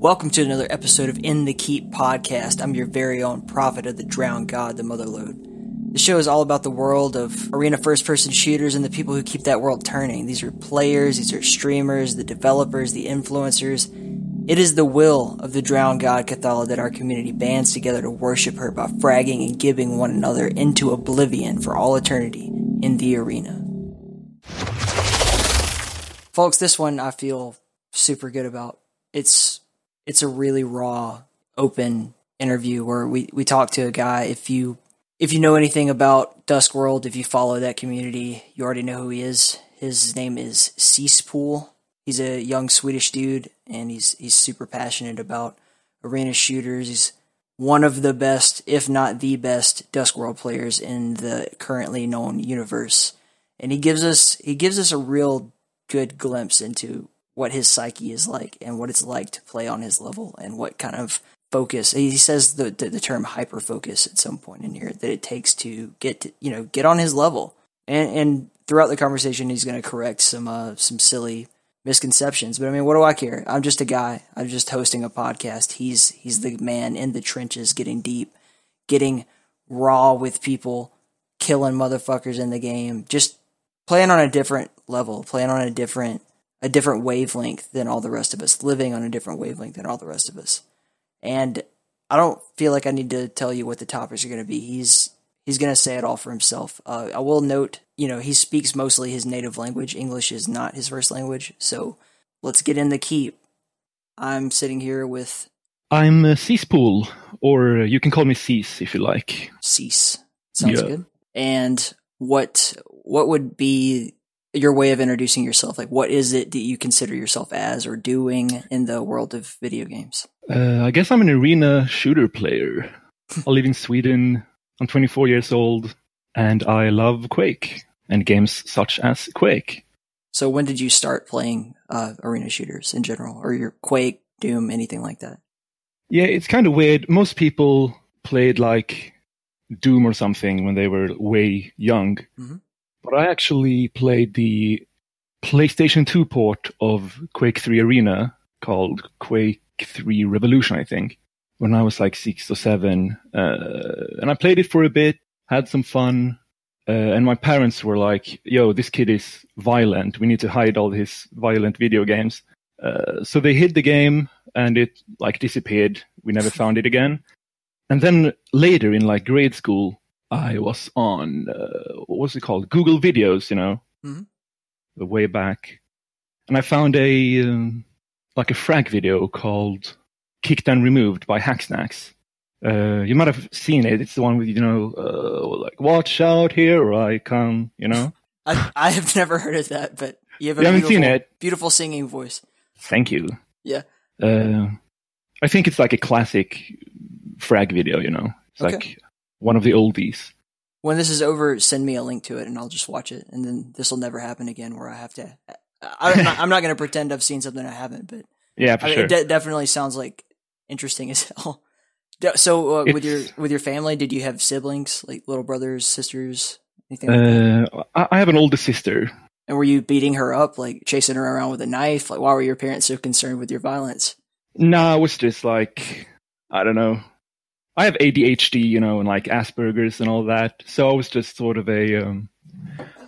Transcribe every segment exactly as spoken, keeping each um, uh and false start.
Welcome to another episode of In the Keep podcast. I'm your very own prophet of the drowned god, the Motherlode. The show is all about the world of arena first-person shooters and the people who keep that world turning. These are players, these are streamers, the developers, the influencers. It is the will of the drowned god Cathala that our community bands together to worship her by fragging and gibbing one another into oblivion for all eternity in the arena. Folks, this one I feel super good about. It's it's a really raw, open interview where we, we talk to a guy. If you if you know anything about DuskWorld, if you follow that community, you already know who he is. His name is Seaspool. He's a young Swedish dude, and he's he's super passionate about arena shooters. He's one of the best, if not the best, DuskWorld players in the currently known universe. And he gives us he gives us a real good glimpse into what his psyche is like and what it's like to play on his level and what kind of focus. He says the the, the term hyper focus at some point in here that it takes to get to, you know, get on his level. And and throughout the conversation, he's going to correct some uh, some silly misconceptions, but I mean, what do I care? I'm just a guy. I'm just hosting a podcast. He's he's the man in the trenches, getting deep, getting raw with people, killing motherfuckers in the game, just playing on a different level, playing on a different a different wavelength than all the rest of us, living on a different wavelength than all the rest of us. And I don't feel like I need to tell you what the topics are going to be. He's He's going to say it all for himself. Uh, I will note, you know, he speaks mostly his native language. English is not his first language. So let's get in the keep. I'm sitting here with... I'm uh, Seaspool, or you can call me Seas if you like. Seas. Sounds yeah. good. And what what would be your way of introducing yourself? Like, what is it that you consider yourself as or doing in the world of video games? Uh, I guess I'm an arena shooter player. I live in Sweden. I'm twenty-four years old, and I love Quake and games such as Quake. So when did you start playing uh, arena shooters in general, or your Quake, Doom, anything like that? Yeah, it's kind of weird. Most people played like Doom or something when they were way young, mm-hmm. but I actually played the PlayStation two port of Quake three Arena called Quake three Revolution, I think. When I was like six or seven, uh, and I played it for a bit, had some fun, uh, and my parents were like, yo, this kid is violent. We need to hide all his violent video games. Uh, so they hid the game and it like disappeared. We never found it again. And then later in like grade school, I was on, uh, what was it called? Google Videos, you know, mm-hmm. way back. And I found a, um, like a frag video called Kicked and Removed by Hacksnax. Uh, you might have seen it. It's the one with, you know, uh, like, watch out, here I come, you know? I, I have never heard of that, but you have a you haven't seen it. Beautiful singing voice. Thank you. Yeah. Uh, I think it's like a classic frag video, you know? It's okay. Like one of the oldies. When this is over, send me a link to it and I'll just watch it. And then this will never happen again where I have to... I, I'm not, not going to pretend I've seen something I haven't, but... Yeah, for I mean, sure. It de- definitely sounds like... Interesting as hell. So, uh, with your with your family, did you have siblings, like little brothers, sisters, anything like uh, that? I have an older sister. And were you beating her up, like chasing her around with a knife? Like, why were your parents so concerned with your violence? No, I was just like, I don't know. I have A D H D, you know, and like Asperger's and all that. So I was just sort of a, um,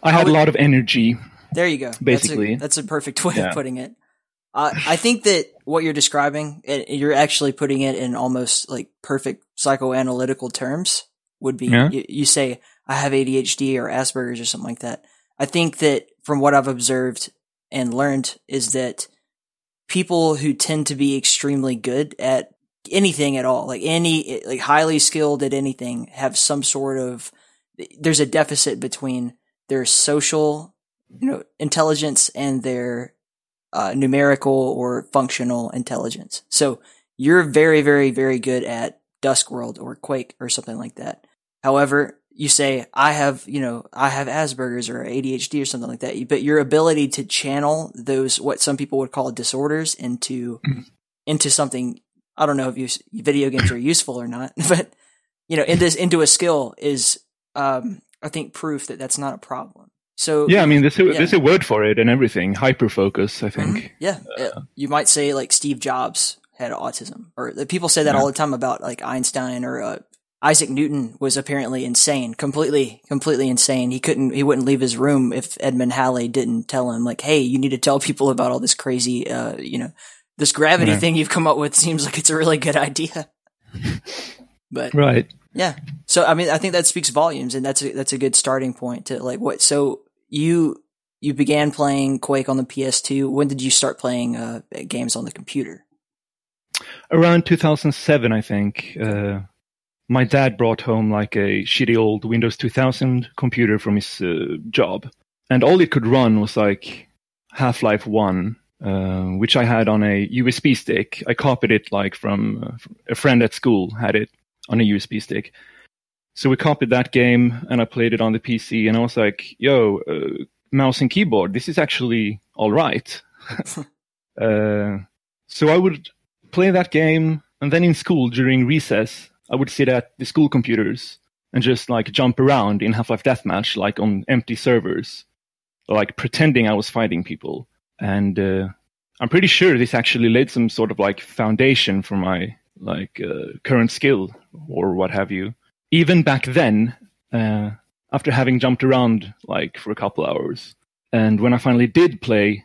I had would, a lot of energy. There you go. Basically. That's a, that's a perfect way yeah. of putting it. Uh, I think that what you're describing, you're actually putting it in almost like perfect psychoanalytical terms would be, yeah. you, you say, I have A D H D or Asperger's or something like that. I think that from what I've observed and learned is that people who tend to be extremely good at anything at all, like any, like highly skilled at anything, have some sort of, there's a deficit between their social, you know, intelligence and their Uh, numerical or functional intelligence. So you're very, very, very good at DuskWorld or Quake or something like that. However, you say, I have, you know, I have Asperger's or A D H D or something like that. But your ability to channel those, what some people would call disorders, into, into something, I don't know if you, video games are useful or not, but, you know, in this, into a skill is, um, I think, proof that that's not a problem. So yeah, I mean, there's a, yeah. there's a word for it and everything. Hyperfocus, I think. Mm-hmm. Yeah, uh, you might say like Steve Jobs had autism, or the people say that yeah. all the time about like Einstein or uh, Isaac Newton was apparently insane, completely, completely insane. He couldn't, he wouldn't leave his room if Edmund Halley didn't tell him like, hey, you need to tell people about all this crazy, uh, you know, this gravity yeah. thing you've come up with seems like it's a really good idea. But right. Yeah. So, I mean, I think that speaks volumes, and that's a, that's a good starting point to like what, so you, you began playing Quake on the P S two. When did you start playing uh, games on the computer? Around two thousand seven, I think. Uh, my dad brought home like a shitty old Windows two thousand computer from his uh, job. And all it could run was like Half-Life one, uh, which I had on a U S B stick. I copied it like from uh, a friend at school had it on a U S B stick. So we copied that game and I played it on the P C, and I was like, yo, uh, mouse and keyboard, this is actually all right. uh, so I would play that game, and then in school during recess, I would sit at the school computers and just like jump around in Half-Life Deathmatch, like on empty servers, like pretending I was fighting people. And uh, I'm pretty sure this actually laid some sort of like foundation for my like uh, current skill or what have you. Even back then, uh, after having jumped around like for a couple hours, and when I finally did play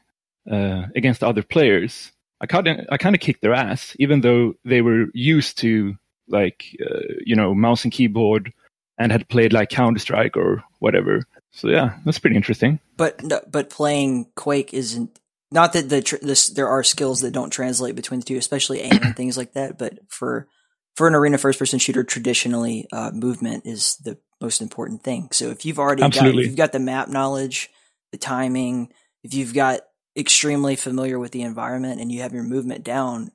uh, against other players, I kind of I kind of kicked their ass, even though they were used to like uh, you know mouse and keyboard, and had played like Counter Strike or whatever. So yeah, that's pretty interesting. But but playing Quake isn't not that the tr- this, there are skills that don't translate between the two, especially aim and things like that. But for for an arena first person shooter, traditionally uh, movement is the most important thing. So if you've already got, if you've got the map knowledge, the timing, if you've got extremely familiar with the environment and you have your movement down,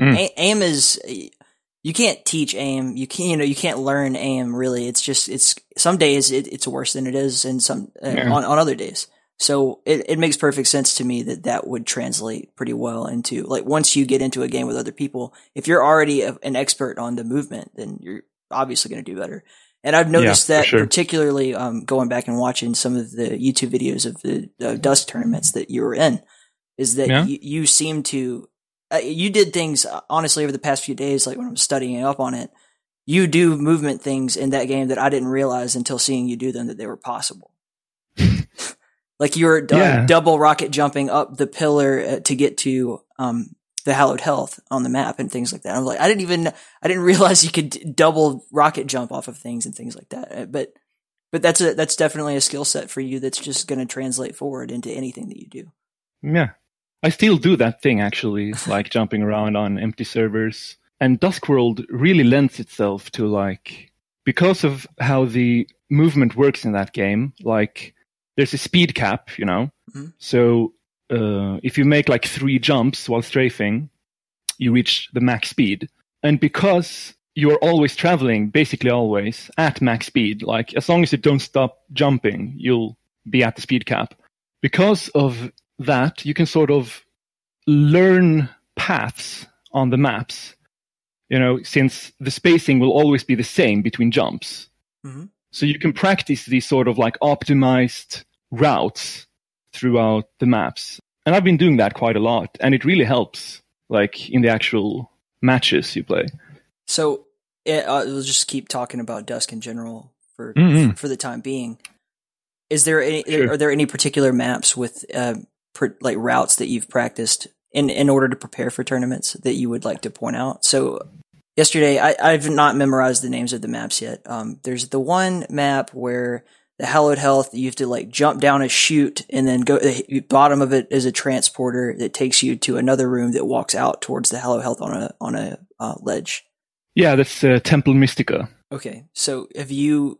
mm. a- aim is, you can't teach aim. You can, you know, you can't learn aim really. It's just, it's some days it, it's worse than it is, and some uh, yeah. on, on other days. So it, it makes perfect sense to me that that would translate pretty well into like, once you get into a game with other people, if you're already a, an expert on the movement, then you're obviously going to do better. And I've noticed yeah, that sure. particularly um, going back and watching some of the YouTube videos of the uh, Dusk tournaments that you were in, is that yeah. you, you seem to uh, – you did things, uh, honestly, over the past few days, like when I'm studying up on it, you do movement things in that game that I didn't realize until seeing you do them that they were possible. Like you were d- yeah. double rocket jumping up the pillar uh, to get to um, – the hallowed health on the map and things like that. I'm like, I didn't even, I didn't realize you could d- double rocket jump off of things and things like that. But, but that's a, that's definitely a skill set for you that's just going to translate forward into anything that you do. Yeah. I still do that thing actually, like jumping around on empty servers. And DuskWorld really lends itself to like, because of how the movement works in that game, like there's a speed cap, you know? Mm-hmm. So, Uh, if you make like three jumps while strafing, you reach the max speed. And because you're always traveling, basically always, at max speed, like as long as you don't stop jumping, you'll be at the speed cap. Because of that, you can sort of learn paths on the maps, you know, since the spacing will always be the same between jumps. Mm-hmm. So you can practice these sort of like optimized routes throughout the maps. And I've been doing that quite a lot, and it really helps like in the actual matches you play. So it, uh, we'll just keep talking about Dusk in general for mm-hmm. for the time being. Is there any, sure. are there any particular maps with uh, per, like routes that you've practiced in, in order to prepare for tournaments that you would like to point out? So yesterday, I, I've not memorized the names of the maps yet. Um, there's the one map where the hallowed health, you have to like jump down a chute, and then go the bottom of it is a transporter that takes you to another room that walks out towards the hallowed health on a on a uh, ledge. Yeah, that's uh, Temple Mystica. Okay, so have you,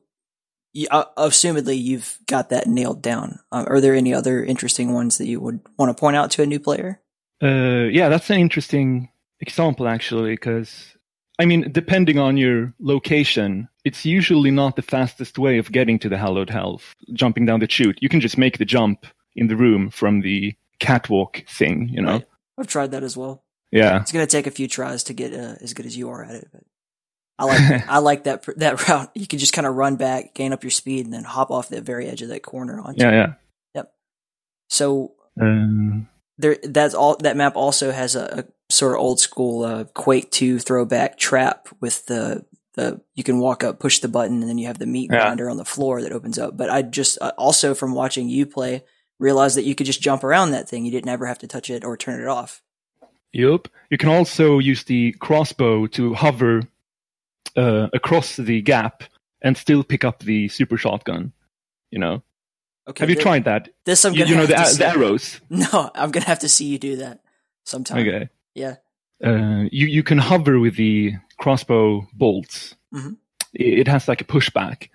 you uh, assumedly you've got that nailed down. Uh, are there any other interesting ones that you would want to point out to a new player? Uh, yeah, that's an interesting example actually, because I mean, depending on your location, it's usually not the fastest way of getting to the hallowed health, jumping down the chute. You can just make the jump in the room from the catwalk thing, you know? Right. I've tried that as well. Yeah. It's going to take a few tries to get uh, as good as you are at it. But I like I like that that route. You can just kind of run back, gain up your speed, and then hop off the very edge of that corner onto. Yeah, it. yeah. Yep. So um, there, that's all. That map also has a, a sort of old school uh, Quake two throwback trap with the the you can walk up, push the button, and then you have the meat yeah. grinder on the floor that opens up. But I just uh, also from watching you play realized that you could just jump around that thing. You didn't ever have to touch it or turn it off. Yep. You can also use the crossbow to hover uh, across the gap and still pick up the super shotgun. You know. Okay. Have you there, tried that? This I'm gonna you, you know the, to the arrows. No, I'm gonna have to see you do that sometime. Okay. Yeah. Uh, you you can hover with the crossbow bolts. Mm-hmm. It, it has like a pushback,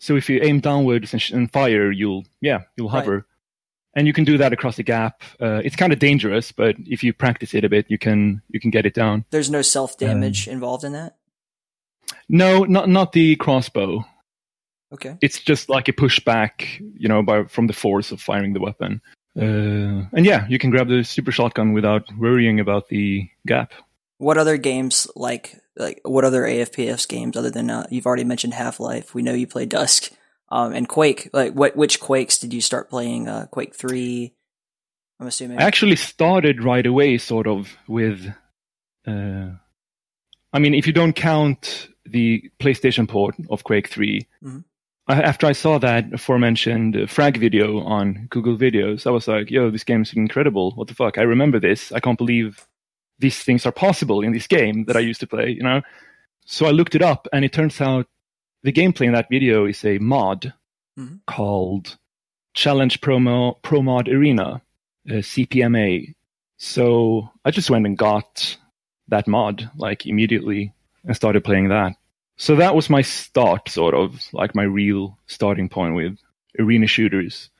so if you aim downwards and, sh- and fire, you'll yeah you'll hover, right. And you can do that across the gap. Uh, it's kind of dangerous, but if you practice it a bit, you can you can get it down. There's no self damage um, involved in that. No, not not the crossbow. Okay. It's just like a pushback, you know, by from the force of firing the weapon. Uh, and yeah, you can grab the super shotgun without worrying about the gap. What other games, like, like what other A F P S games other than, uh, you've already mentioned Half-Life, we know you play Dusk, um, and Quake, like, what which Quakes did you start playing? Uh, Quake three, I'm assuming? I actually started right away, sort of, with, uh, I mean, if you don't count the PlayStation port of Quake three, mm-hmm. After I saw that aforementioned frag video on Google Videos, I was like, yo, this game is incredible. What the fuck? I remember this. I can't believe these things are possible in this game that I used to play, you know? So I looked it up, and it turns out the gameplay in that video is a mod mm-hmm. called Challenge Pro Mod Arena, uh, C P M A. So I just went and got that mod, like, immediately and started playing that. So that was my start, sort of, like my real starting point with arena shooters.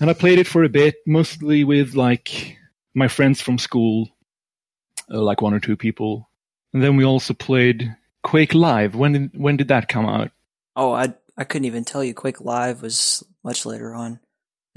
And I played it for a bit, mostly with, like, my friends from school, uh, like one or two people. And then we also played Quake Live. When did, when did that come out? Oh, I I couldn't even tell you. Quake Live was much later on.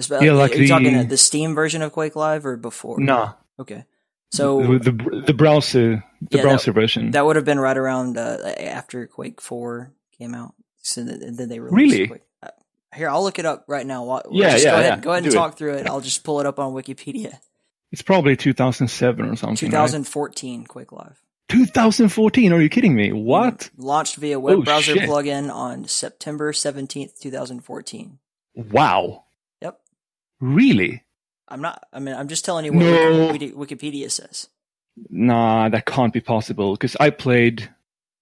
About, yeah, like are you the, talking the Steam version of Quake Live or before? Nah. Okay. So the the, the browser the yeah, browser that, version that would have been right around uh, after Quake four came out. So th- and then they released really Quake. Uh, here I'll look it up right now. We'll yeah, just yeah, go ahead, yeah. go ahead and Do talk it. through it. I'll just pull it up on Wikipedia. It's probably two thousand seven or something. twenty fourteen, right? Quake Live. twenty fourteen? Are you kidding me? What? Mm-hmm. Launched via web oh, browser shit. plugin on September seventeenth, twenty fourteen. Wow. Yep. Really? I'm not, I mean, I'm just telling you what no. Wikipedia says. Nah, that can't be possible, because I played,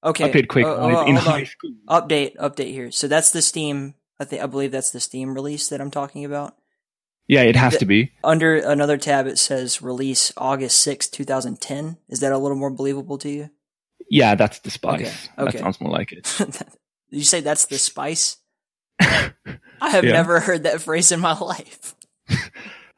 okay. I played Quake oh, Live oh, in high on. school. Update, update here. So that's the Steam, I think, I believe that's the Steam release that I'm talking about. Yeah, it has the, to be. Under another tab, it says release August sixth, twenty ten. Is that a little more believable to you? Yeah, that's the spice. Okay. That okay. sounds more like it. Did you say that's the spice? I have yeah. never heard that phrase in my life.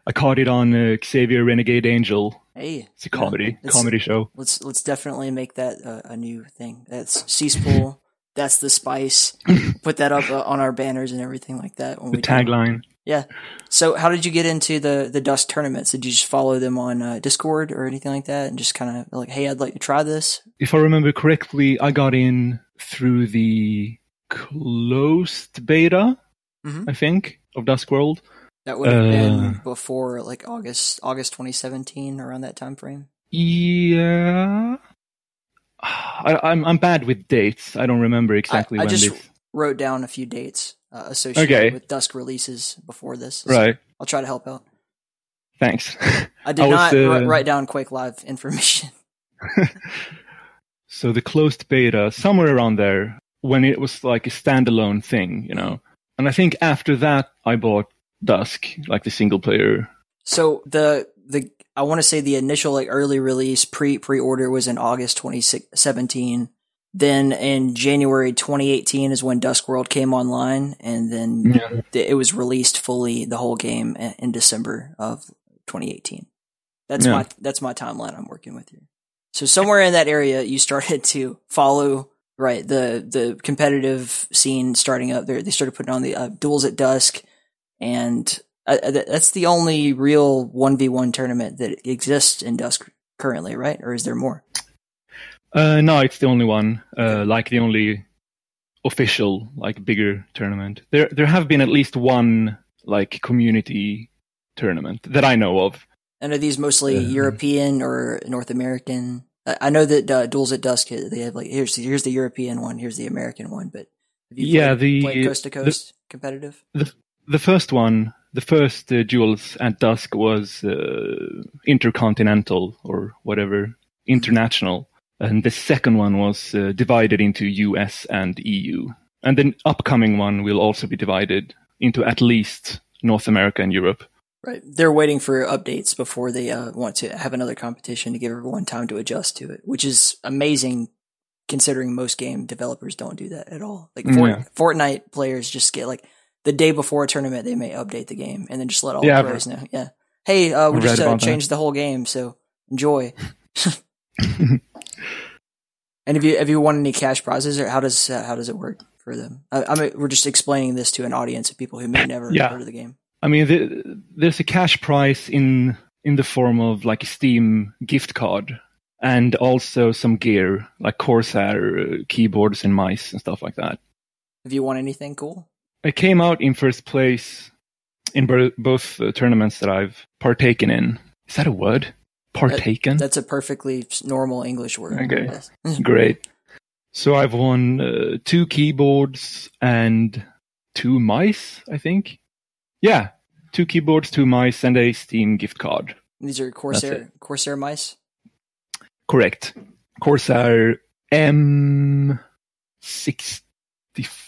I caught it on uh, Xavier Renegade Angel. Hey, it's a comedy yeah, comedy show. Let's let's definitely make that uh, a new thing. That's Seaspool. That's the spice. Put that up uh, on our banners and everything like that. When the tagline. Yeah. So, how did you get into the the Dusk tournaments? Did you just follow them on uh, Discord or anything like that, and just kind of like, hey, I'd like to try this? If I remember correctly, I got in through the closed beta, mm-hmm. I think, of DuskWorld. That would have been uh, before, like, August August twenty seventeen, around that time frame? Yeah. I, I'm I'm bad with dates. I don't remember exactly I, when I just this... wrote down a few dates uh, associated okay. with Dusk releases before this. So right. I'll try to help out. Thanks. I did I was, not uh... write down Quake Live information. So the closed beta, somewhere around there, when it was, like, a standalone thing, you know. And I think after that, I bought Dusk, like the single player. So the the I want to say the initial, like, early release pre pre order was in August twenty seventeen. Then in January twenty eighteen is when DuskWorld came online, and then yeah. th- it was released fully, the whole game, in, in December of twenty eighteen. That's yeah. my that's my timeline I'm working with here. So somewhere in that area, you started to follow. Right, the the competitive scene starting up there. They started putting on the uh, Duels at Dusk. And uh, that's the only real one v one tournament that exists in Dusk currently, right? Or is there more? Uh, no, it's the only one, uh, like the only official, like, bigger tournament. There there have been at least one, like, community tournament that I know of. And are these mostly mm-hmm. European or North American? I know that uh, Duels at Dusk, they have like, here's, here's the European one, here's the American one, but have you yeah, played, the, played coast to coast the, competitive? The, the first one, the first uh, Duels at Dusk was uh, intercontinental or whatever, international. And the second one was uh, divided into U S and E U. And the upcoming one will also be divided into at least North America and Europe. Right. They're waiting for updates before they uh, want to have another competition to give everyone time to adjust to it, which is amazing considering most game developers don't do that at all. Like Fort- yeah. Fortnite players just get like the day before a tournament, they may update the game and then just let all yeah, the pros know. Yeah. Hey, uh, we just uh, changed that. the whole game. So enjoy. And have you, have you won any cash prizes or how does, uh, how does it work for them? I, I'm, we're just explaining this to an audience of people who may never yeah. heard of the game. I mean, the, there's a cash prize in in the form of like a Steam gift card and also some gear, like Corsair uh, keyboards and mice and stuff like that. Have you won anything cool? I came out in first place in ber- both uh, tournaments that I've partaken in. Is that a word? Partaken? That, that's a perfectly normal English word. Okay, great. So I've won uh, two keyboards and two mice, I think. Yeah, two keyboards, two mice, and a Steam gift card. These are Corsair Corsair mice? Correct. Corsair M sixteen.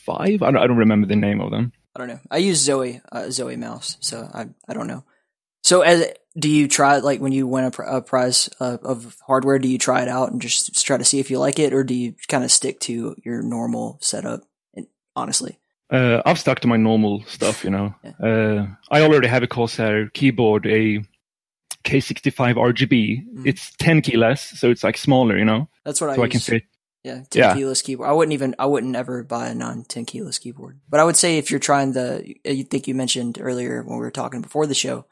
I don't, I don't remember the name of them. I don't know. I use Zoe uh, Zoe mouse, so I I don't know. So as do you try like when you win a, pr- a prize uh, of hardware? Do you try it out and just try to see if you like it, or do you kind of stick to your normal setup? And honestly, uh, I've stuck to my normal stuff. You know, yeah. uh, I already have a Corsair keyboard, a K sixty-five R G B. Mm-hmm. It's ten key less, so it's like smaller. You know, that's what so I, I can fit. Yeah, ten yeah. keyless keyboard. I wouldn't even. I wouldn't ever buy a non-ten keyless keyboard. But I would say if you're trying the, you think you mentioned earlier when we were talking before the show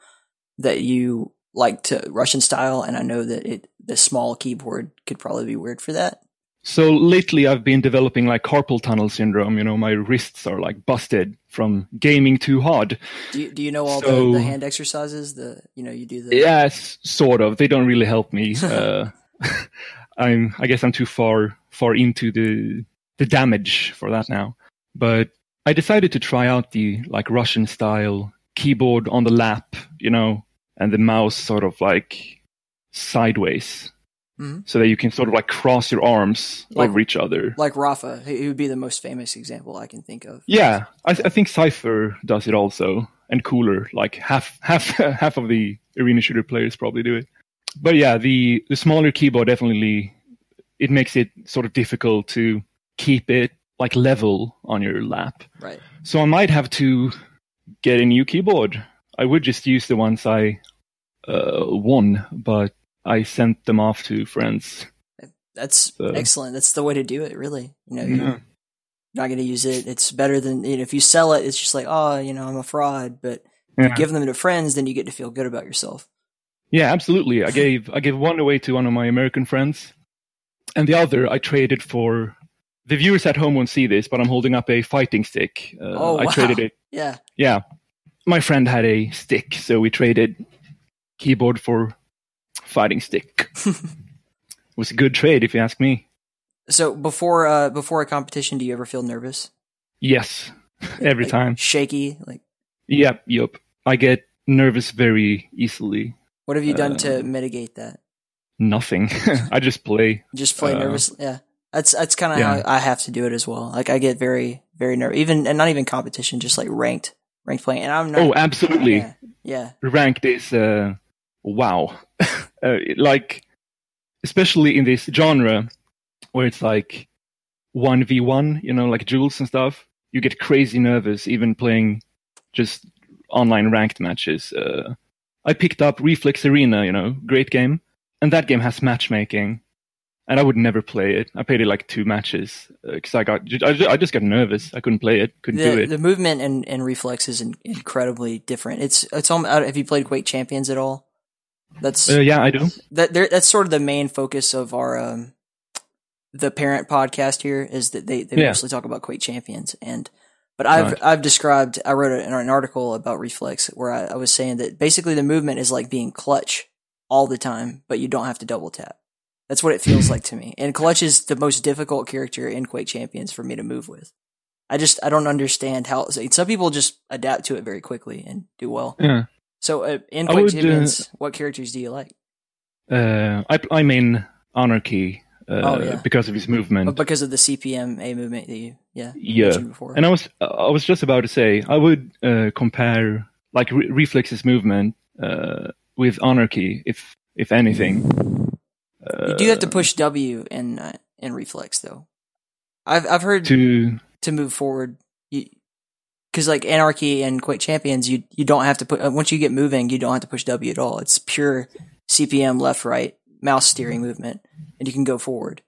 that you like to Russian style, and I know that it the small keyboard could probably be weird for that. So lately, I've been developing like carpal tunnel syndrome. You know, my wrists are like busted from gaming too hard. Do you, do you know all so, the, the hand exercises? The you know you do the yes, sort of. They don't really help me. uh, I'm. I guess I'm too far. far into the the damage for that now. But I decided to try out the like Russian style keyboard on the lap, you know, and the mouse sort of like sideways. Mm-hmm. So that you can sort of like cross your arms like, over each other. Like Rafa, he would be the most famous example I can think of. Yeah, I, th- I think Cypher does it also, and Cooler, like half half half of the arena shooter players probably do it. But yeah, the, the smaller keyboard definitely it makes it sort of difficult to keep it like level on your lap. Right. So I might have to get a new keyboard. I would just use the ones I uh, won, but I sent them off to friends. That's so. Excellent. That's the way to do it, really. You know, you're yeah. not going to use it. It's better than you know, if you sell it, it's just like, oh, you know, I'm a fraud. But if yeah. you give them to friends, then you get to feel good about yourself. Yeah, absolutely. I gave I gave one away to one of my American friends. And the other, I traded for. The viewers at home won't see this, but I'm holding up a fighting stick. Uh, oh, wow. I traded it. Yeah. Yeah. My friend had a stick, so we traded keyboard for fighting stick. It was a good trade, if you ask me. So before uh, before a competition, do you ever feel nervous? Yes, every like, time. Shaky, like. Yep, yep. I get nervous very easily. What have you done uh, to mitigate that? Nothing. I just play. Just play uh, nervously. Yeah, that's that's kind of yeah. how I have to do it as well. Like I get very very nervous, even and not even competition, just like ranked ranked playing. And I'm not, oh, absolutely. Yeah, yeah. Ranked is uh, wow. uh, like especially in this genre where it's like one v one, you know, like duels and stuff. You get crazy nervous even playing just online ranked matches. Uh, I picked up Reflex Arena. You know, great game. And that game has matchmaking, and I would never play it. I played it like two matches because uh, I got I just, I just got nervous. I couldn't play it, couldn't the, do it. The movement and, and reflex is in, incredibly different. It's it's all, have you played Quake Champions at all? That's uh, yeah, I do. That that's sort of the main focus of our um, the parent podcast here is that they they yeah. mostly talk about Quake Champions and. But I've right. I've described I wrote an, an article about reflex where I, I was saying that basically the movement is like being clutch. all the time, but you don't have to double tap. That's what it feels like to me. And Clutch is the most difficult character in Quake Champions for me to move with. I just, I don't understand how, some people just adapt to it very quickly and do well. Yeah. So uh, in Quake would, Champions, uh, what characters do you like? Uh, I, I mean Anarki uh, oh, yeah. because of his movement. But because of the C P M A movement that you yeah, yeah. mentioned before. And I was, I was just about to say, I would uh, compare like Re- Reflex's movement uh, with Anarki, if if anything. You do have to push W in uh, in Reflex though. I've I've heard to to move forward, because like Anarki and Quake Champions, you you don't have to put once you get moving, you don't have to push W at all. It's pure C P M left right mouse steering movement, and you can go forward,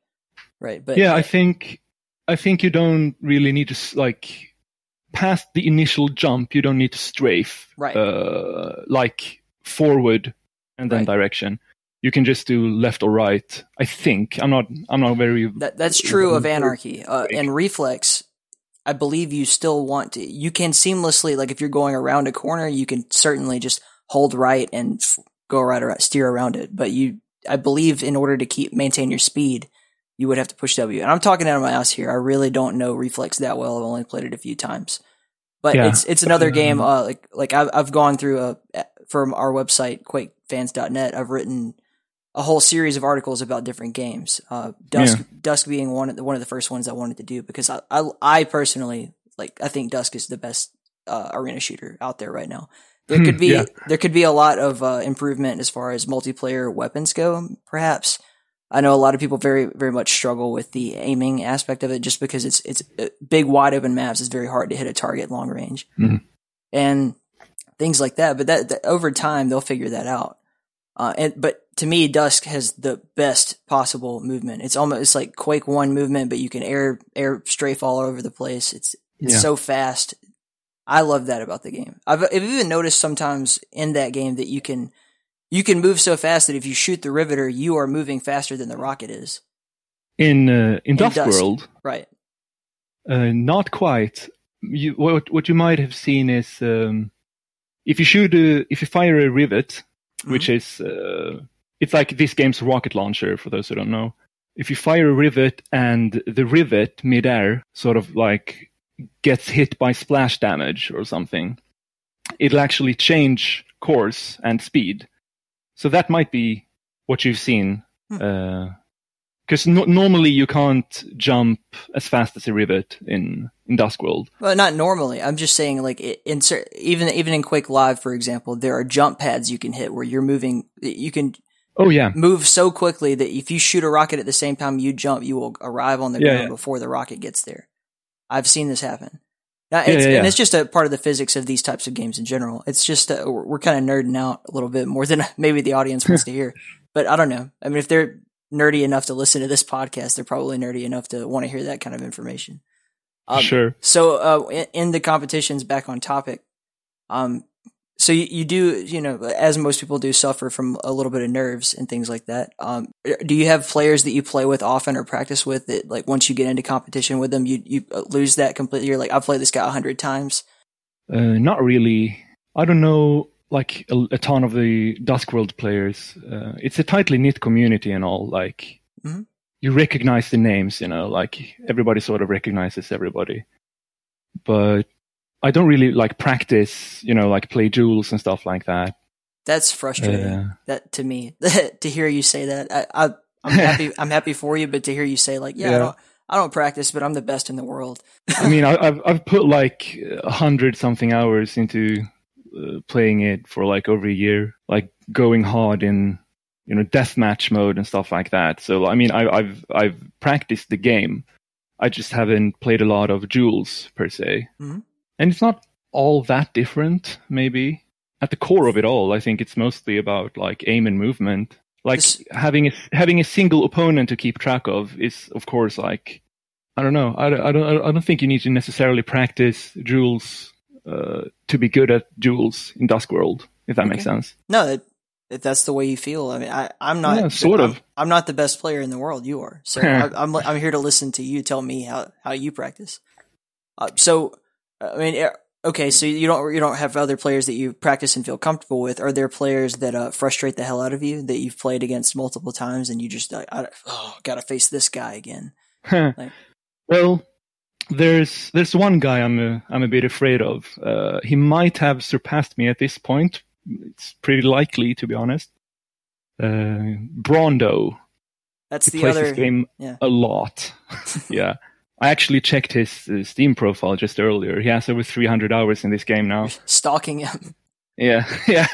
right? But yeah, I think I think you don't really need to like past the initial jump. You don't need to strafe right uh, like forward and then right. direction. You can just do left or right. I think I'm not. I'm not very. That, that's true of Anarki uh, and Reflex. I believe you still want to. You can seamlessly, like if you're going around a corner, you can certainly just hold right and go right or right, steer around it. But you, I believe, in order to keep maintain your speed, you would have to push W. And I'm talking out of my ass here. I really don't know Reflex that well. I've only played it a few times, but yeah. it's it's another game. Uh, like like I've I've gone through a from our website Quake Fans dot net. I've written a whole series of articles about different games. Uh, Dusk, yeah. Dusk being one of the, one of the first ones I wanted to do because I, I, I personally like. I think Dusk is the best uh, arena shooter out there right now. There hmm, could be yeah. there could be a lot of uh, improvement as far as multiplayer weapons go. Perhaps I know a lot of people very very much struggle with the aiming aspect of it, just because it's it's big wide open maps. It's very hard to hit a target long range mm-hmm. and things like that. But that, that over time they'll figure that out. Uh, and but. To me, Dusk has the best possible movement. It's almost it's like Quake one movement, but you can air air strafe all over the place. It's it's yeah. so fast. I love that about the game. I've, I've even noticed sometimes in that game that you can you can move so fast that if you shoot the Riveter, you are moving faster than the rocket is. In uh, in, in DuskWorld, right? Uh, not quite. You, what what you might have seen is um, if you shoot a, if you fire a rivet, mm-hmm. which is uh, it's like this game's rocket launcher, for those who don't know. If you fire a rivet and the rivet midair sort of like gets hit by splash damage or something, it'll actually change course and speed. So that might be what you've seen. Because hmm. uh, no- normally you can't jump as fast as a rivet in, in Duskworld. Well, not normally. I'm just saying, like, in, even, even in Quake Live, for example, there are jump pads you can hit where you're moving. You can... Oh yeah! Move so quickly that if you shoot a rocket at the same time you jump, you will arrive on the yeah, ground yeah. before the rocket gets there. I've seen this happen. Now, it's, yeah, yeah, yeah. And it's just a part of the physics of these types of games in general. It's just a, we're kind of nerding out a little bit more than maybe the audience wants to hear. But I don't know. I mean, if they're nerdy enough to listen to this podcast, they're probably nerdy enough to want to hear that kind of information. Um, sure. So uh, in, in the competitions, back on topic. Um. So you, you do, you know, as most people do, suffer from a little bit of nerves and things like that. Um, do you have players that you play with often or practice with that, like, once you get into competition with them, you, you lose that completely? You're like, I've played this guy a hundred times. Uh, not really. I don't know, like, a, a ton of the Duskworld players. Uh, it's a tightly knit community and all. Like, mm-hmm. you recognize the names, you know, like, everybody sort of recognizes everybody. But I don't really like practice, you know, like play duels and stuff like that. That's frustrating. Uh, that to me, to hear you say that, I, I, I'm happy. I'm happy for you, but to hear you say, like, yeah, yeah. I, don't, I don't practice, but I'm the best in the world. I mean, I, I've I've put like a hundred something hours into uh, playing it for like over a year, like going hard in, you know, deathmatch mode and stuff like that. So I mean, I, I've I've practiced the game. I just haven't played a lot of duels per se. Mm-hmm. And it's not all that different, maybe. At the core of it all, I think it's mostly about like aim and movement. Like this, having a, having a single opponent to keep track of is, of course, like I don't know. I don't. I don't, I don't think you need to necessarily practice duels uh, to be good at duels in Duskworld. If that okay. makes sense. No, that, if that's the way you feel. I mean, I, I'm not yeah, sort I'm, of. I'm not the best player in the world. You are. So I, I'm. I'm here to listen to you tell me how, how you practice. Uh, so. I mean, Okay, so you don't you don't have other players that you practice and feel comfortable with. Are there players that uh, frustrate the hell out of you that you've played against multiple times and you just like, I, oh, gotta face this guy again? Like, well, there's there's one guy I'm a, I'm a bit afraid of. Uh, he might have surpassed me at this point. It's pretty likely, to be honest. Uh, Brondo. That's he the plays other this game yeah. a lot. Yeah. I actually checked his uh, Steam profile just earlier. He has over three hundred hours in this game now. Stalking him. Yeah, yeah.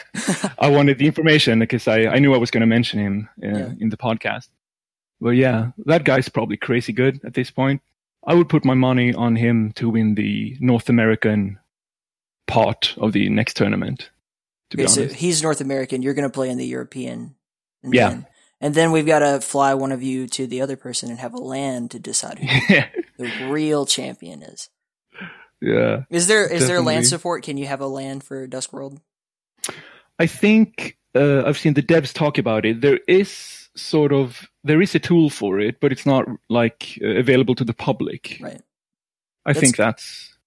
I wanted the information because I, I knew I was going to mention him uh, yeah. in the podcast. But yeah, that guy's probably crazy good at this point. I would put my money on him to win the North American part of the next tournament, to okay, be honest. So he's North American. You're going to play in the European. And yeah. Then, and then we've got to fly one of you to the other person and have a LAN to decide who yeah. the real champion is. Yeah. Is there is definitely. there LAN support? Can you have a LAN for DuskWorld? I think uh, I've seen the devs talk about it. There is sort of there is a tool for it, but it's not like uh, available to the public. Right. I that's, think that's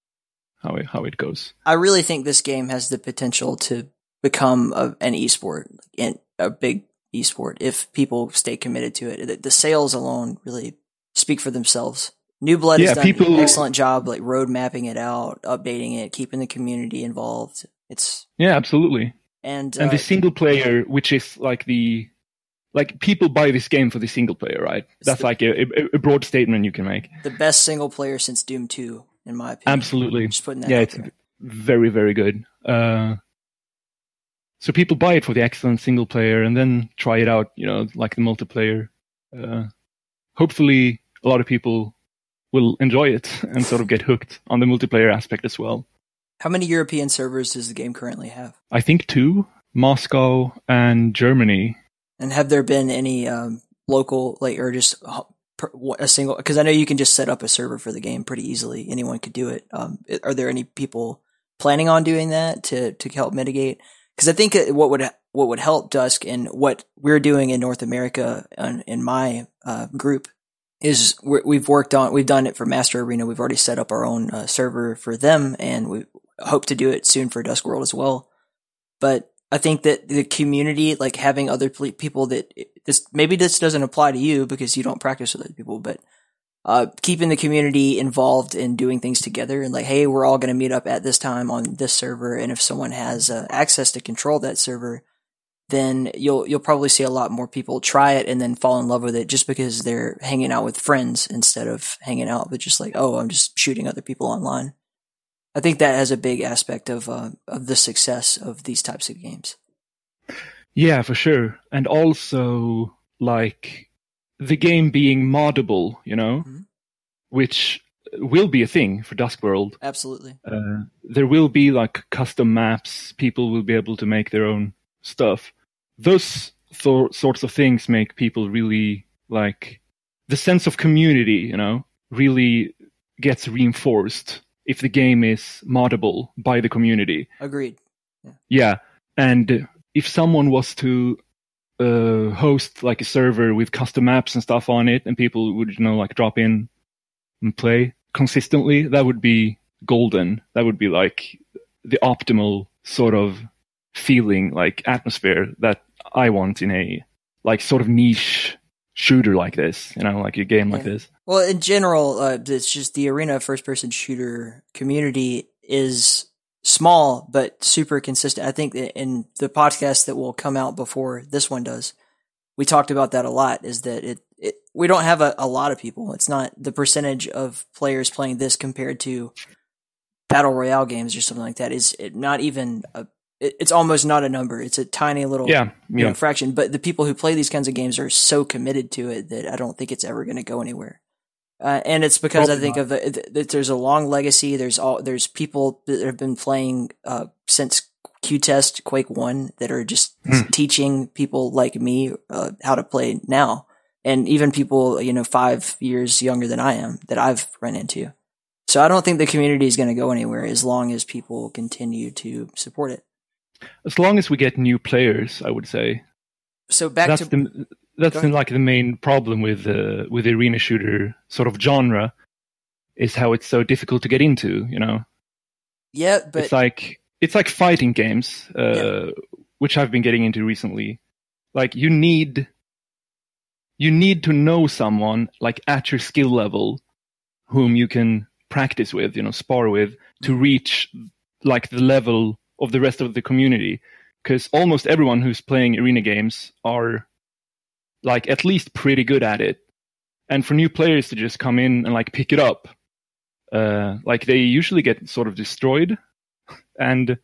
how it, how it goes. I really think this game has the potential to become a, an esport and a big esport if people stay committed to it. The sales alone really speak for themselves. New Blood yeah, has done people, an excellent job, like road mapping it out, updating it, keeping the community involved. It's yeah, absolutely. And and uh, the single player, which is like the like people buy this game for the single player, right? That's the, like a, a broad statement you can make. The best single player since Doom two, in my opinion. Absolutely, just putting that. Yeah, out it's there. Very very good. Uh, So people buy it for the excellent single player and then try it out, you know, like the multiplayer. Uh, hopefully, a lot of people will enjoy it and sort of get hooked on the multiplayer aspect as well. How many European servers does the game currently have? I think two, Moscow and Germany. And have there been any um, local, like, or just a single, because I know you can just set up a server for the game pretty easily. Anyone could do it. Um, are there any people planning on doing that to, to help mitigate? Because I think what would what would help Dusk and what we're doing in North America in, in my uh, group is we're, we've worked on we've done it for Master Arena. We've already set up our own uh, server for them, and we hope to do it soon for DuskWorld as well. But I think that the community, like having other people that this maybe this doesn't apply to you because you don't practice with other people, but uh, keeping the community involved and in doing things together and like, hey, we're all going to meet up at this time on this server. And if someone has uh, access to control that server, then you'll, you'll probably see a lot more people try it and then fall in love with it just because they're hanging out with friends instead of hanging out, but just like, oh, I'm just shooting other people online. I think that has a big aspect of, uh, of the success of these types of games. Yeah, for sure. And also like, the game being moddable, you know, mm-hmm. which will be a thing for DuskWorld. Absolutely. Uh, there will be like custom maps. People will be able to make their own stuff. Those th- sorts of things make people really like the sense of community, you know, really gets reinforced if the game is moddable by the community. Agreed. Yeah. yeah. And if someone was to Uh, host like a server with custom maps and stuff on it, and people would, you know, like drop in and play consistently, that would be golden. That would be like the optimal sort of feeling, like atmosphere that I want in a like sort of niche shooter like this, you know, like a game yeah. like this. Well, in general, uh, it's just the arena first-person shooter community is small, but super consistent. I think in the podcast that will come out before this one does, we talked about that a lot, is that it, it we don't have a, a lot of people. It's not the percentage of players playing this compared to battle royale games or something like that is it not even a, it, it's almost not a number. It's a tiny little yeah, yeah. You know, fraction, but the people who play these kinds of games are so committed to it that I don't think it's ever going to go anywhere. Uh, and it's because Probably I think not. of the, th- th- there's a long legacy. There's all there's people that have been playing uh, since Q-Test Quake one that are just mm. teaching people like me uh, how to play now, and even people you know five years younger than I am that I've run into. So I don't think the community is going to go anywhere as long as people continue to support it. As long as we get new players, I would say. So back That's to. The- That's like the main problem with uh, with the arena shooter sort of genre, is how it's so difficult to get into, you know. Yeah, but it's like it's like fighting games, uh, yeah. which I've been getting into recently. Like you need you need to know someone like at your skill level whom you can practice with, you know, spar with to reach like the level of the rest of the community. Because almost everyone who's playing arena games are like at least pretty good at it. And for new players to just come in and like pick it up, uh, like they usually get sort of destroyed. And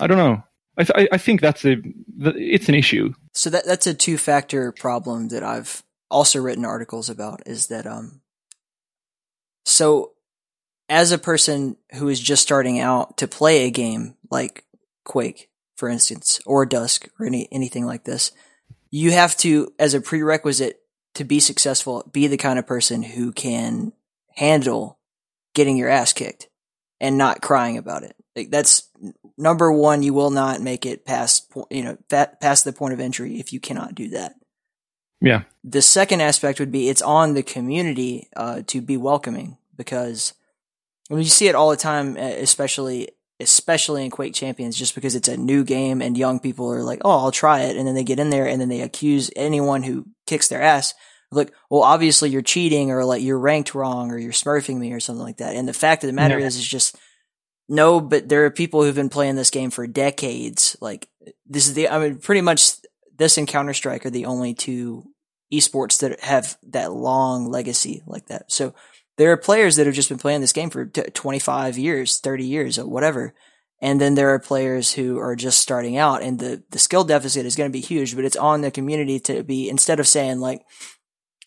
I don't know. I th- I think that's a it's an issue. So that that's a two factor problem that I've also written articles about. Is that um, so as a person who is just starting out to play a game like Quake, for instance, or Dusk, or any anything like this, you have to, as a prerequisite to be successful, be the kind of person who can handle getting your ass kicked and not crying about it. Like that's number one. You will not make it past, you know, past the point of entry if you cannot do that. Yeah. The second aspect would be it's on the community uh, to be welcoming, because when I mean, you see it all the time, especially especially in Quake Champions, just because it's a new game and young people are like, oh, I'll try it. And then they get in there and then they accuse anyone who kicks their ass of like, well, obviously you're cheating, or like you're ranked wrong, or you're smurfing me, or something like that. And the fact of the matter no. is, is just no, but there are people who've been playing this game for decades. Like this is the, I mean, pretty much this and Counter-Strike are the only two esports that have that long legacy like that. So there are players that have just been playing this game for twenty-five years, thirty years, or whatever. And then there are players who are just starting out, and the, the skill deficit is going to be huge, but it's on the community to be, instead of saying like,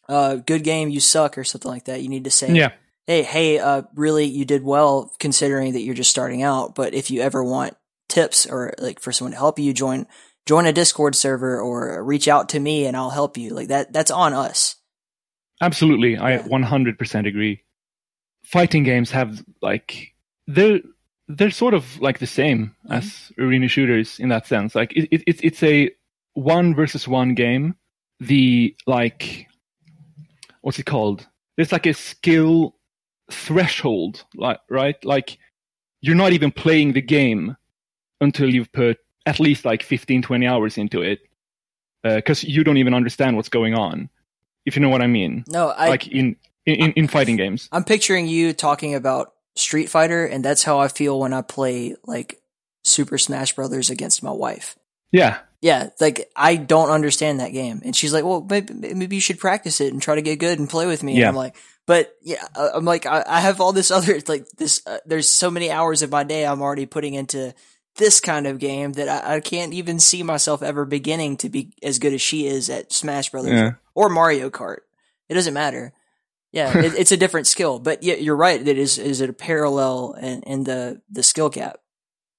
uh, good game, you suck, or something like that, you need to say, yeah. Hey, hey, uh, really, you did well considering that you're just starting out. But if you ever want tips or like for someone to help you, join, join a Discord server or reach out to me and I'll help you. Like that, that's on us. Absolutely. I one hundred percent agree. Fighting games have like, they're, they're sort of like the same mm-hmm. as arena shooters in that sense. Like it, it, it's a one versus one game. The like, what's it called? There's like a skill threshold, like, right? Like you're not even playing the game until you've put at least like fifteen, twenty hours into it. Uh, 'cause you don't even understand what's going on. If you know what I mean. No, I... Like in, in, in fighting games. I'm picturing you talking about Street Fighter, and that's how I feel when I play, like, Super Smash Brothers against my wife. Yeah. Yeah, like, I don't understand that game. And she's like, well, maybe, maybe you should practice it and try to get good and play with me. Yeah. And I'm like, but, yeah, I'm like, I, I have all this other, like, this, uh, there's so many hours of my day I'm already putting into this kind of game that I, I can't even see myself ever beginning to be as good as she is at Smash Brothers. Yeah. Or Mario Kart. It doesn't matter. Yeah, it, it's a different skill. But yeah, you're right. It is is it a parallel in, in the, the skill gap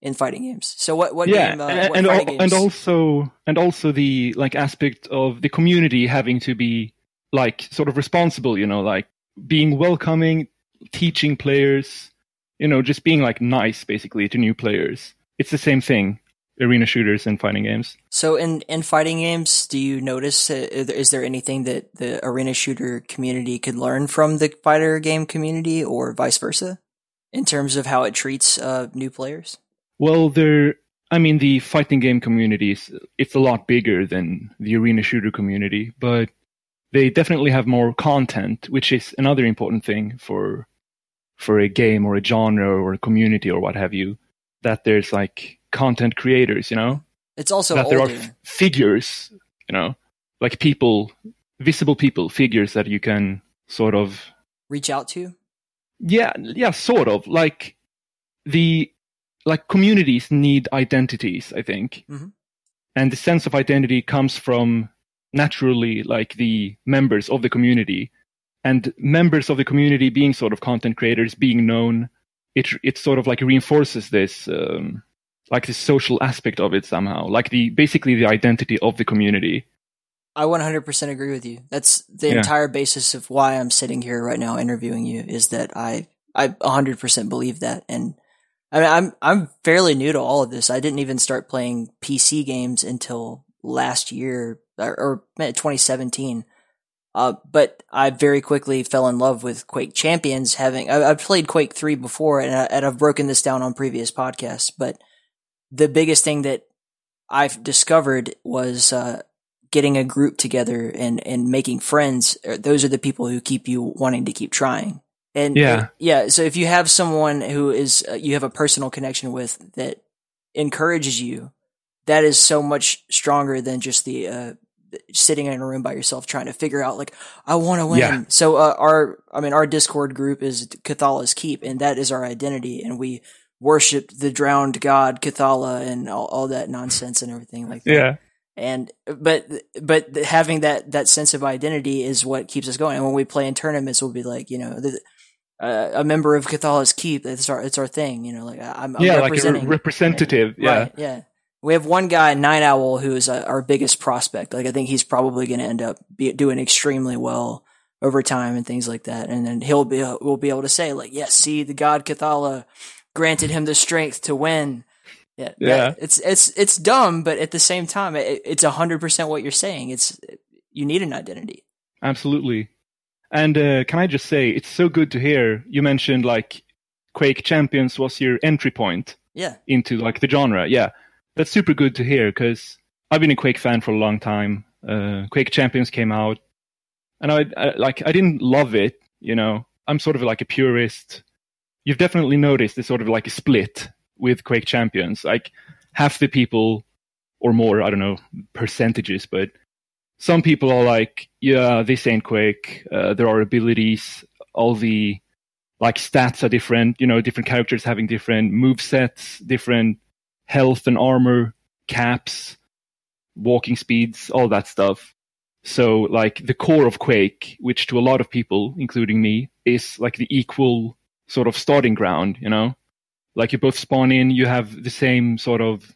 in fighting games. So what what yeah, game? Uh, and, what and, fighting al- games? and also and also the like aspect of the community having to be like sort of responsible. You know, like being welcoming, teaching players. You know, just being like nice basically to new players. It's the same thing. Arena shooters and fighting games. So in, in fighting games, do you notice, uh, is there anything that the arena shooter community could learn from the fighter game community, or vice versa, in terms of how it treats uh, new players? Well, there, I mean, the fighting game community, is, it's a lot bigger than the arena shooter community, but they definitely have more content, which is another important thing for for a game or a genre or a community or what have you, that there's like content creators, you know, it's also that older. There are f- figures, you know, like people, visible people, figures that you can sort of reach out to. Yeah, yeah, sort of like the like communities need identities, I think, mm-hmm. and the sense of identity comes from naturally like the members of the community, and members of the community being sort of content creators, being known. It it sort of like reinforces this. Um, like the social aspect of it somehow, like the basically the identity of the community. I one hundred percent agree with you. That's the yeah. entire basis of why I'm sitting here right now interviewing you, is that I, I one hundred percent believe that. And I mean, I'm, I'm fairly new to all of this. I didn't even start playing P C games until last year or, or twenty seventeen. Uh, but I very quickly fell in love with Quake Champions. Having I, I've played Quake three before, and, I, and I've broken this down on previous podcasts. But the biggest thing that I've discovered was uh, getting a group together and and making friends. Those are the people who keep you wanting to keep trying. And yeah, and, yeah. So if you have someone who is uh, you have a personal connection with that encourages you, that is so much stronger than just the uh, sitting in a room by yourself trying to figure out like I want to win. Yeah. So uh, our, I mean, our Discord group is Cthalha's Keep, and that is our identity, and we worship the drowned god Cathala and all, all that nonsense and everything like that. Yeah. And but but having that that sense of identity is what keeps us going. And when we play in tournaments, we'll be like, you know, the, uh, a member of Cthalha's Keep. That's our it's our thing. You know, like I'm, I'm yeah, like a representative. And, yeah, right, yeah. We have one guy, Night Owl, who is a, our biggest prospect. Like I think he's probably going to end up be, doing extremely well over time and things like that. And then he'll be we'll be able to say like, yes, see, the god Cathala granted him the strength to win. Yeah, yeah. yeah, it's it's it's dumb, but at the same time, it, it's a hundred percent what you're saying. It's you need an identity. Absolutely, and uh, can I just say it's so good to hear you mentioned like Quake Champions was your entry point. Yeah. Into like the genre. Yeah, that's super good to hear because I've been a Quake fan for a long time. Uh, Quake Champions came out, and I, I like I didn't love it. You know, I'm sort of like a purist. You've definitely noticed this sort of like a split with Quake Champions. Like half the people or more, I don't know, percentages, but some people are like, yeah, this ain't Quake. Uh, there are abilities, all the like stats are different, you know, different characters having different move sets, different health and armor, caps, walking speeds, all that stuff. So like the core of Quake, which to a lot of people, including me, is like the equal sort of starting ground, you know? Like you both spawn in, you have the same sort of.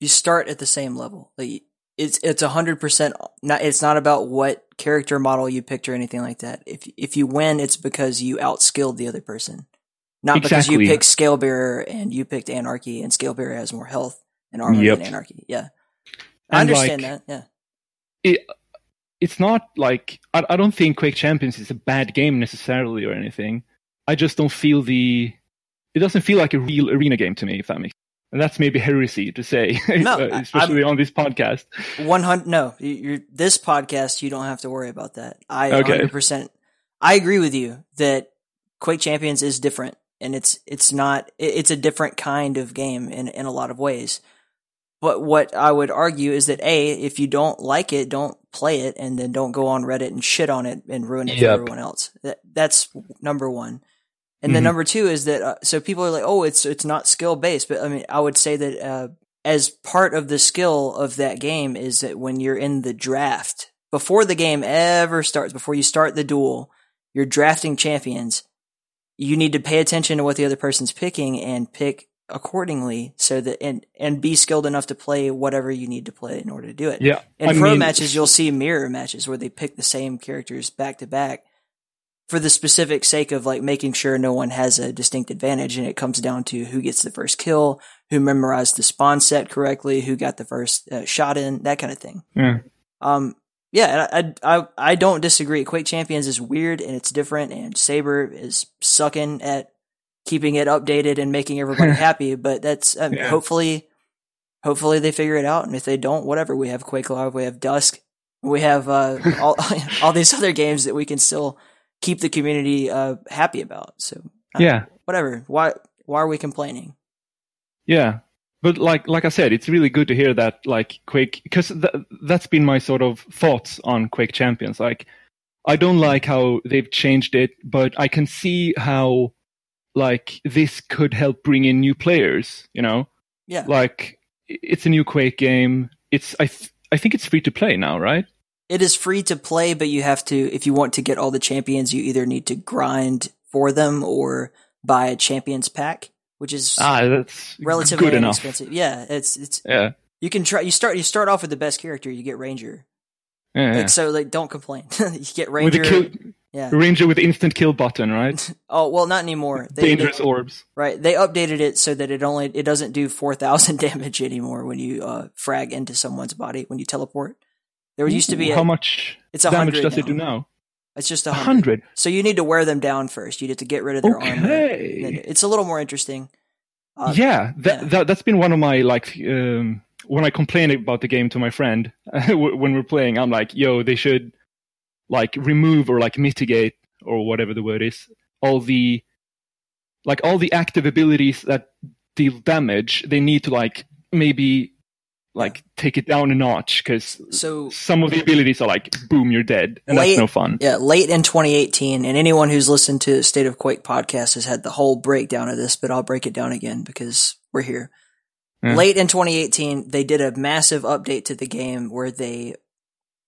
You start at the same level. Like it's it's a hundred percent. It's not about what character model you picked or anything like that. If if you win, it's because you outskilled the other person, not exactly. Because you picked Scalebearer and you picked Anarki, and Scalebearer has more health and armor yep. than Anarki. Yeah, I and understand like, that. Yeah, it it's not like I I don't think Quake Champions is a bad game necessarily or anything. I just don't feel the. It doesn't feel like a real arena game to me, if that makes sense. And that's maybe heresy to say, no, especially I'm, on this podcast. one hundred No, you're, this podcast, you don't have to worry about that. I okay. one hundred percent I agree with you that Quake Champions is different, and it's it's not it's a different kind of game in in a lot of ways. But what I would argue is that A, if you don't like it, don't play it, and then don't go on Reddit and shit on it and ruin it yep. for everyone else. That that's number one. And then mm-hmm. number two is that, uh, so people are like, oh, it's it's not skill-based. But I mean, I would say that uh, as part of the skill of that game is that when you're in the draft, before the game ever starts, before you start the duel, you're drafting champions. You need to pay attention to what the other person's picking and pick accordingly so that, and, and be skilled enough to play whatever you need to play in order to do it. Yeah. In I pro mean- matches, you'll see mirror matches where they pick the same characters back-to-back. For the specific sake of like making sure no one has a distinct advantage, and it comes down to who gets the first kill, who memorized the spawn set correctly, who got the first uh, shot in, that kind of thing. Yeah. Um, yeah, I, I, I don't disagree. Quake Champions is weird and it's different, and Saber is sucking at keeping it updated and making everybody happy. But that's um, yeah. hopefully, hopefully they figure it out. And if they don't, whatever. We have Quake Live, we have Dusk, we have uh, all all these other games that we can still keep the community uh, happy about. So uh, yeah, whatever. Why why are we complaining? Yeah, but like like I said, it's really good to hear that like Quake, because th- that's been my sort of thoughts on Quake Champions. Like I don't like how they've changed it, but I can see how like this could help bring in new players. You know, yeah. Like it's a new Quake game. It's I th- I think it's free to play now, right? It is free to play, but you have to, if you want to get all the champions, you either need to grind for them or buy a champions pack, which is ah, that's relatively good inexpensive. Enough. Yeah, it's it's yeah. You can try. You start. You start off with the best character. You get Ranger. Yeah. Like, yeah. So like, don't complain. You get Ranger. With a kill, yeah. Ranger with instant kill button, right? Oh well, not anymore. They, Dangerous they, orbs. Right. They updated it so that it only it doesn't do four thousand damage anymore when you uh, frag into someone's body when you teleport. There used to be a, how much it's damage does now. It do now? It's just one hundred. one hundred. So you need to wear them down first. You need to get rid of their okay. armor. It's a little more interesting. Um, yeah, that, yeah, that that's been one of my, like, um, when I complain about the game to my friend when we're playing, I'm like, yo, they should, like, remove or, like, mitigate or whatever the word is, all the, like, all the active abilities that deal damage. They need to, like, maybe, like, take it down a notch, because so, some of the abilities are like, boom, you're dead, and late, that's no fun. Yeah, late in twenty eighteen, and anyone who's listened to State of Quake podcast has had the whole breakdown of this, but I'll break it down again because we're here. Yeah. Late in twenty eighteen, they did a massive update to the game where they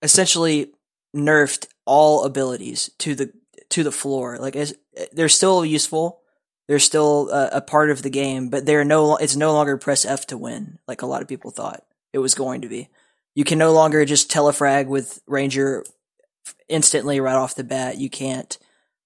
essentially nerfed all abilities to the to the floor. Like, as, they're still useful. They're still a, a part of the game, but they're no. It's no longer press F to win, like a lot of people thought it was going to be. You can no longer just telefrag with Ranger instantly right off the bat. You can't.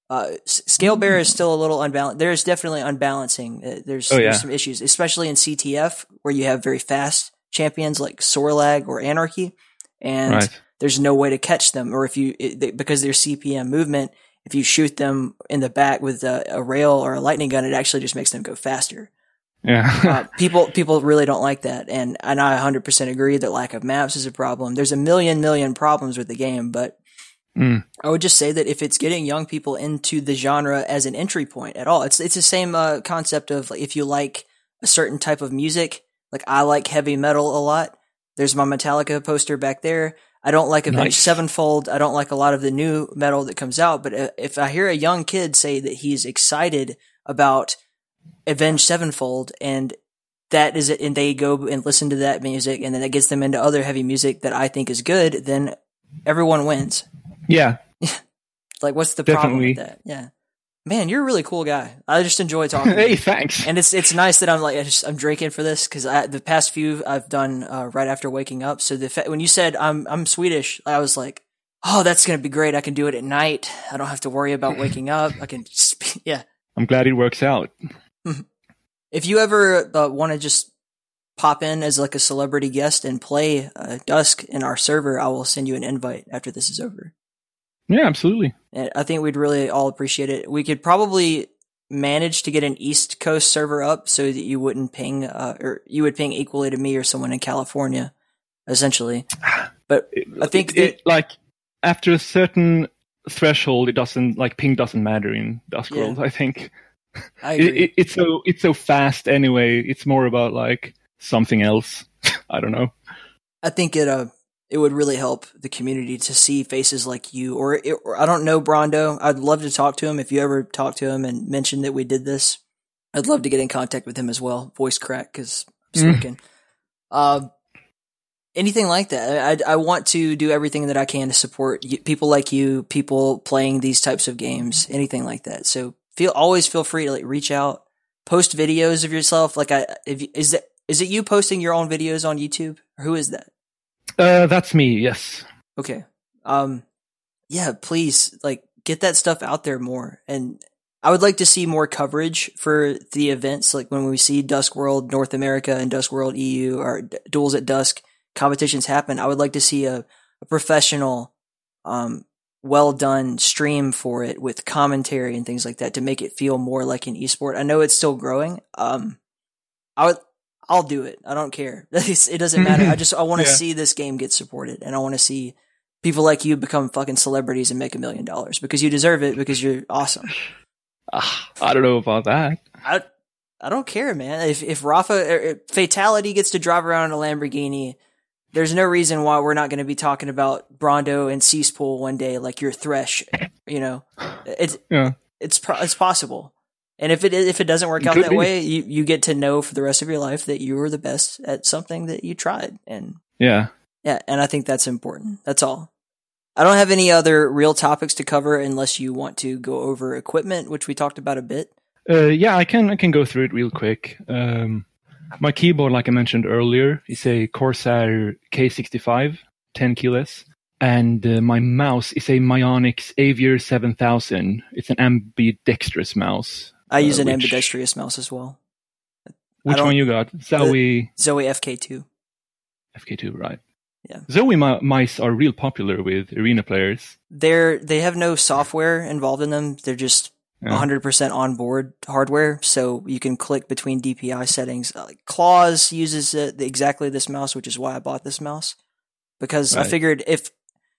Uh, Scale Bear is still a little unbalanced. There's definitely unbalancing. There's, oh, yeah. there's some issues, especially in C T F, where you have very fast champions like Sorlag or Anarki, and right. there's no way to catch them. Or if you, it, they, because their C P M movement, if you shoot them in the back with a, a rail or a lightning gun, it actually just makes them go faster. Yeah. uh, people people really don't like that, and, and I one hundred percent agree that lack of maps is a problem. There's a million, million problems with the game, but mm. I would just say that if it's getting young people into the genre as an entry point at all, it's it's the same uh, concept of, like, if you like a certain type of music, like I like heavy metal a lot. There's my Metallica poster back there. I don't like Avenged nice. Sevenfold. I don't like a lot of the new metal that comes out, but if I hear a young kid say that he's excited about Avenged Sevenfold, and that is it, and they go and listen to that music, and then that gets them into other heavy music that I think is good, then everyone wins. Yeah. Like, what's the Definitely. problem with that? Yeah. Man, you're a really cool guy. I just enjoy talking. Hey, thanks. And it's it's nice that I'm like I just, I'm drinking for this, because the past few I've done uh, right after waking up. So the fa- when you said I'm I'm Swedish, I was like, oh, that's gonna be great. I can do it at night. I don't have to worry about waking up. I can just yeah. I'm glad it works out. If you ever uh, want to just pop in as like a celebrity guest and play uh, Dusk in our server, I will send you an invite after this is over. Yeah, absolutely. And I think we'd really all appreciate it. We could probably manage to get an East Coast server up so that you wouldn't ping, uh, or you would ping equally to me or someone in California, essentially. But it, I think it, the- it, like after a certain threshold, it doesn't like ping doesn't matter in DuskWorld. Yeah. I think I agree. It, it, it's so it's so fast anyway. It's more about like something else. I don't know. I think it. Uh, It would really help the community to see faces like you, or, it, or I don't know Brondo. I'd love to talk to him. If you ever talk to him and mention that we did this, I'd love to get in contact with him as well. Voice crack because I'm smoking. Mm. Uh, anything like that. I, I want to do everything that I can to support you, people like you, people playing these types of games, anything like that. So feel always feel free to like reach out, post videos of yourself. Like I if, is that is it you posting your own videos on YouTube? Or who is that? Uh, that's me. Yes. Okay. Um, yeah, please like get that stuff out there more. And I would like to see more coverage for the events. Like when we see DuskWorld North America and DuskWorld E U or D- Duels at Dusk competitions happen, I would like to see a, a professional, um, well done stream for it with commentary and things like that to make it feel more like an esport. I know it's still growing. Um, I would, I'll do it. I don't care. It doesn't matter. I just I want to yeah. see this game get supported, and I want to see people like you become fucking celebrities and make a million dollars because you deserve it because you're awesome. Uh, I don't know about that. I I don't care, man. If if Rafa if Fatality gets to drive around in a Lamborghini, there's no reason why we're not going to be talking about Brondo and Seaspool one day, like your Thresh. You know, it's yeah. it's pro- it's possible. And if it if it doesn't work out that be. way, you, you get to know for the rest of your life that you were the best at something that you tried. And yeah, yeah, and I think that's important. That's all. I don't have any other real topics to cover unless you want to go over equipment, which we talked about a bit. Uh, yeah, I can I can go through it real quick. Um, my keyboard, like I mentioned earlier, is a Corsair K sixty-five, ten keyless, and uh, my mouse is a Mionix Avior seven thousand. It's an ambidextrous mouse. I use uh, an which, ambidextrous mouse as well. Which one you got? Zoe Zoe F K two. F K two, right. Yeah. Zoe mice are real popular with arena players. They're they have no software involved in them. They're just yeah. one hundred percent on board hardware. So you can click between D P I settings. Uh, Claws uses uh, exactly this mouse, which is why I bought this mouse, because right. I figured if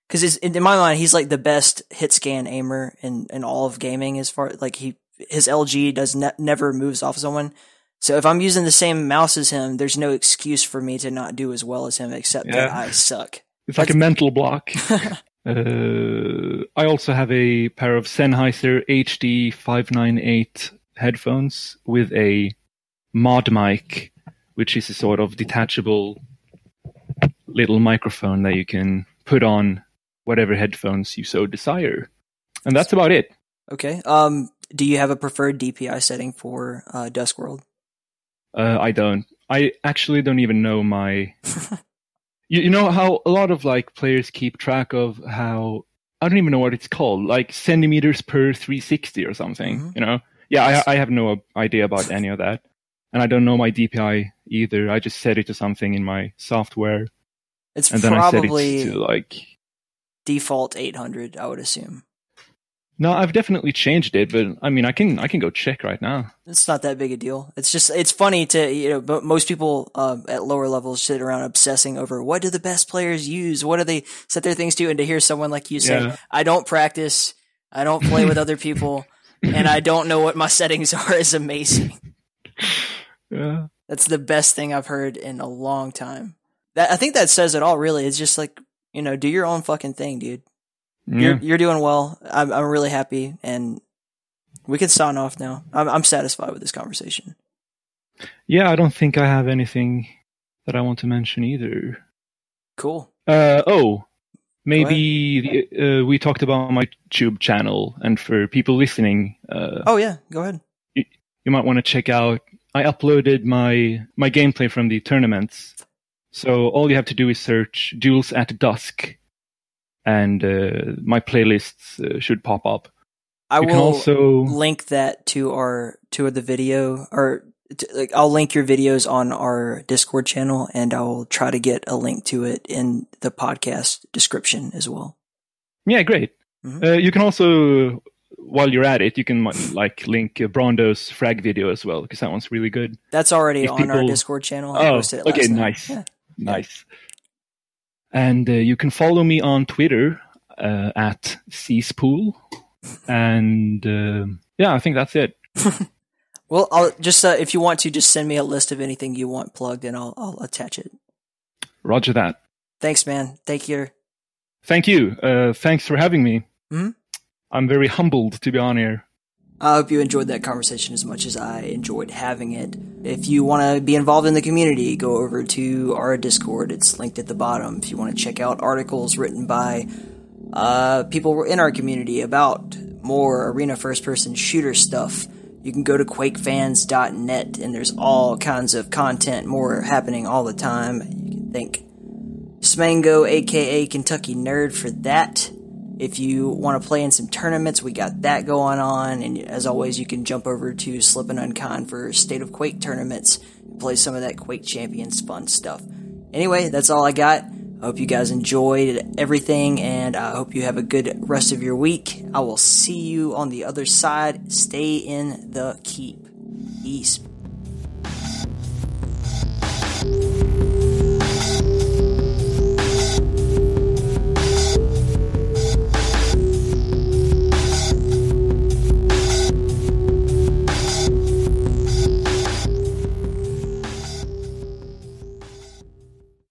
because in my mind he's like the best hit scan aimer in, in all of gaming as far like he his L G does ne- never moves off someone. So if I'm using the same mouse as him, there's no excuse for me to not do as well as him, except yeah. that I suck. It's like That's- a mental block. uh, I also have a pair of Sennheiser H D five ninety-eight headphones with a mod mic, which is a sort of detachable little microphone that you can put on whatever headphones you so desire. And that's about it. Okay. Um, do you have a preferred D P I setting for uh, DuskWorld? Uh, I don't. I actually don't even know my... you, you know how a lot of like players keep track of how... I don't even know what it's called. Like centimeters per three sixty or something, mm-hmm. you know? Yeah, I, I have no idea about any of that. And I don't know my D P I either. I just set it to something in my software. It's and probably then I set it to like... default eight hundred, I would assume. No, I've definitely changed it, but I mean, I can I can go check right now. It's not that big a deal. It's just it's funny to you know, but most people uh, at lower levels sit around obsessing over what do the best players use, what do they set their things to, and to hear someone like you say, yeah. "I don't practice, I don't play with other people, and I don't know what my settings are," is amazing. Yeah, that's the best thing I've heard in a long time. That I think that says it all. Really, it's just like you know, do your own fucking thing, dude. Yeah. You're you're doing well. I'm I'm really happy, and we can sign off now. I'm I'm satisfied with this conversation. Yeah, I don't think I have anything that I want to mention either. Cool. Uh oh, maybe the, uh, we talked about my YouTube channel, and for people listening, uh, oh yeah, go ahead. You, you might want to check out. I uploaded my my gameplay from the tournaments, so all you have to do is search Duels at Dusk. And uh, my playlists uh, should pop up. I you will can also link that to our to the video, or to, like I'll link your videos on our Discord channel, and I'll try to get a link to it in the podcast description as well. Yeah, great. Mm-hmm. Uh, you can also, while you're at it, you can like link uh, Brondo's frag video as well, because that one's really good. That's already if on people... our Discord channel. I oh, posted it last okay, night. nice, yeah. nice. And uh, you can follow me on Twitter uh, at Seaspool. And uh, yeah, I think that's it. Well, I'll just uh, if you want to, just send me a list of anything you want plugged, and I'll I'll attach it. Roger that. Thanks, man. Thank you. Thank you. Uh, thanks for having me. Mm-hmm. I'm very humbled to be on here. I hope you enjoyed that conversation as much as I enjoyed having it. If you want to be involved in the community, go over to our Discord. It's linked at the bottom. If you want to check out articles written by uh, people in our community about more arena first-person shooter stuff, you can go to Quake Fans dot net, and there's all kinds of content, more happening all the time. You can thank Smango, a k a. Kentucky Nerd, for that. If you want to play in some tournaments, we got that going on. And as always, you can jump over to Slip and Uncon for State of Quake tournaments and play some of that Quake Champions fun stuff. Anyway, that's all I got. I hope you guys enjoyed everything, and I hope you have a good rest of your week. I will see you on the other side. Stay in the keep. Peace.